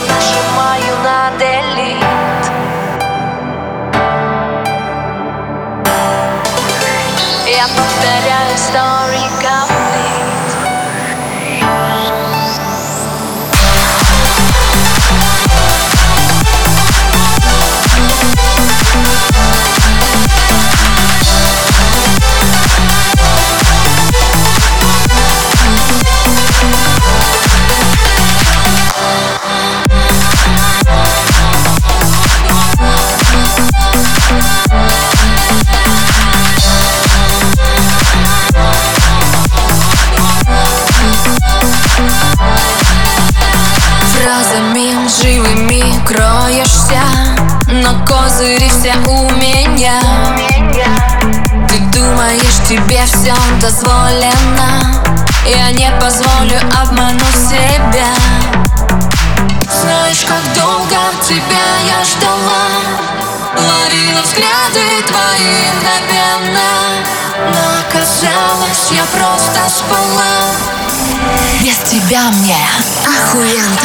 я нажимаю на delete. Я повторяю story complete. Разами живыми кроешься, но козыри все у меня. Ты думаешь, тебе все дозволено? Я не позволю обмануть себя. Знаешь, как долго тебя я ждала, ловила взгляды твои мгновенно, но оказалось, я просто спала. Без тебя мне охуенно.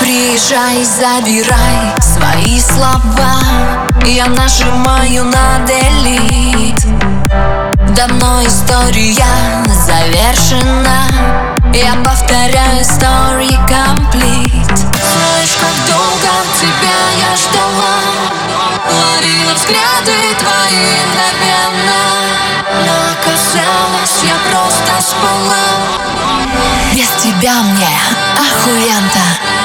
Приезжай, забирай свои слова, я нажимаю на delete. Давно история завершена, я повторяю story complete. Знаешь, как долго тебя я ждала, ловила взгляды твои мгновенно, но оказалось, я просто спала. Без тебя мне охуенно.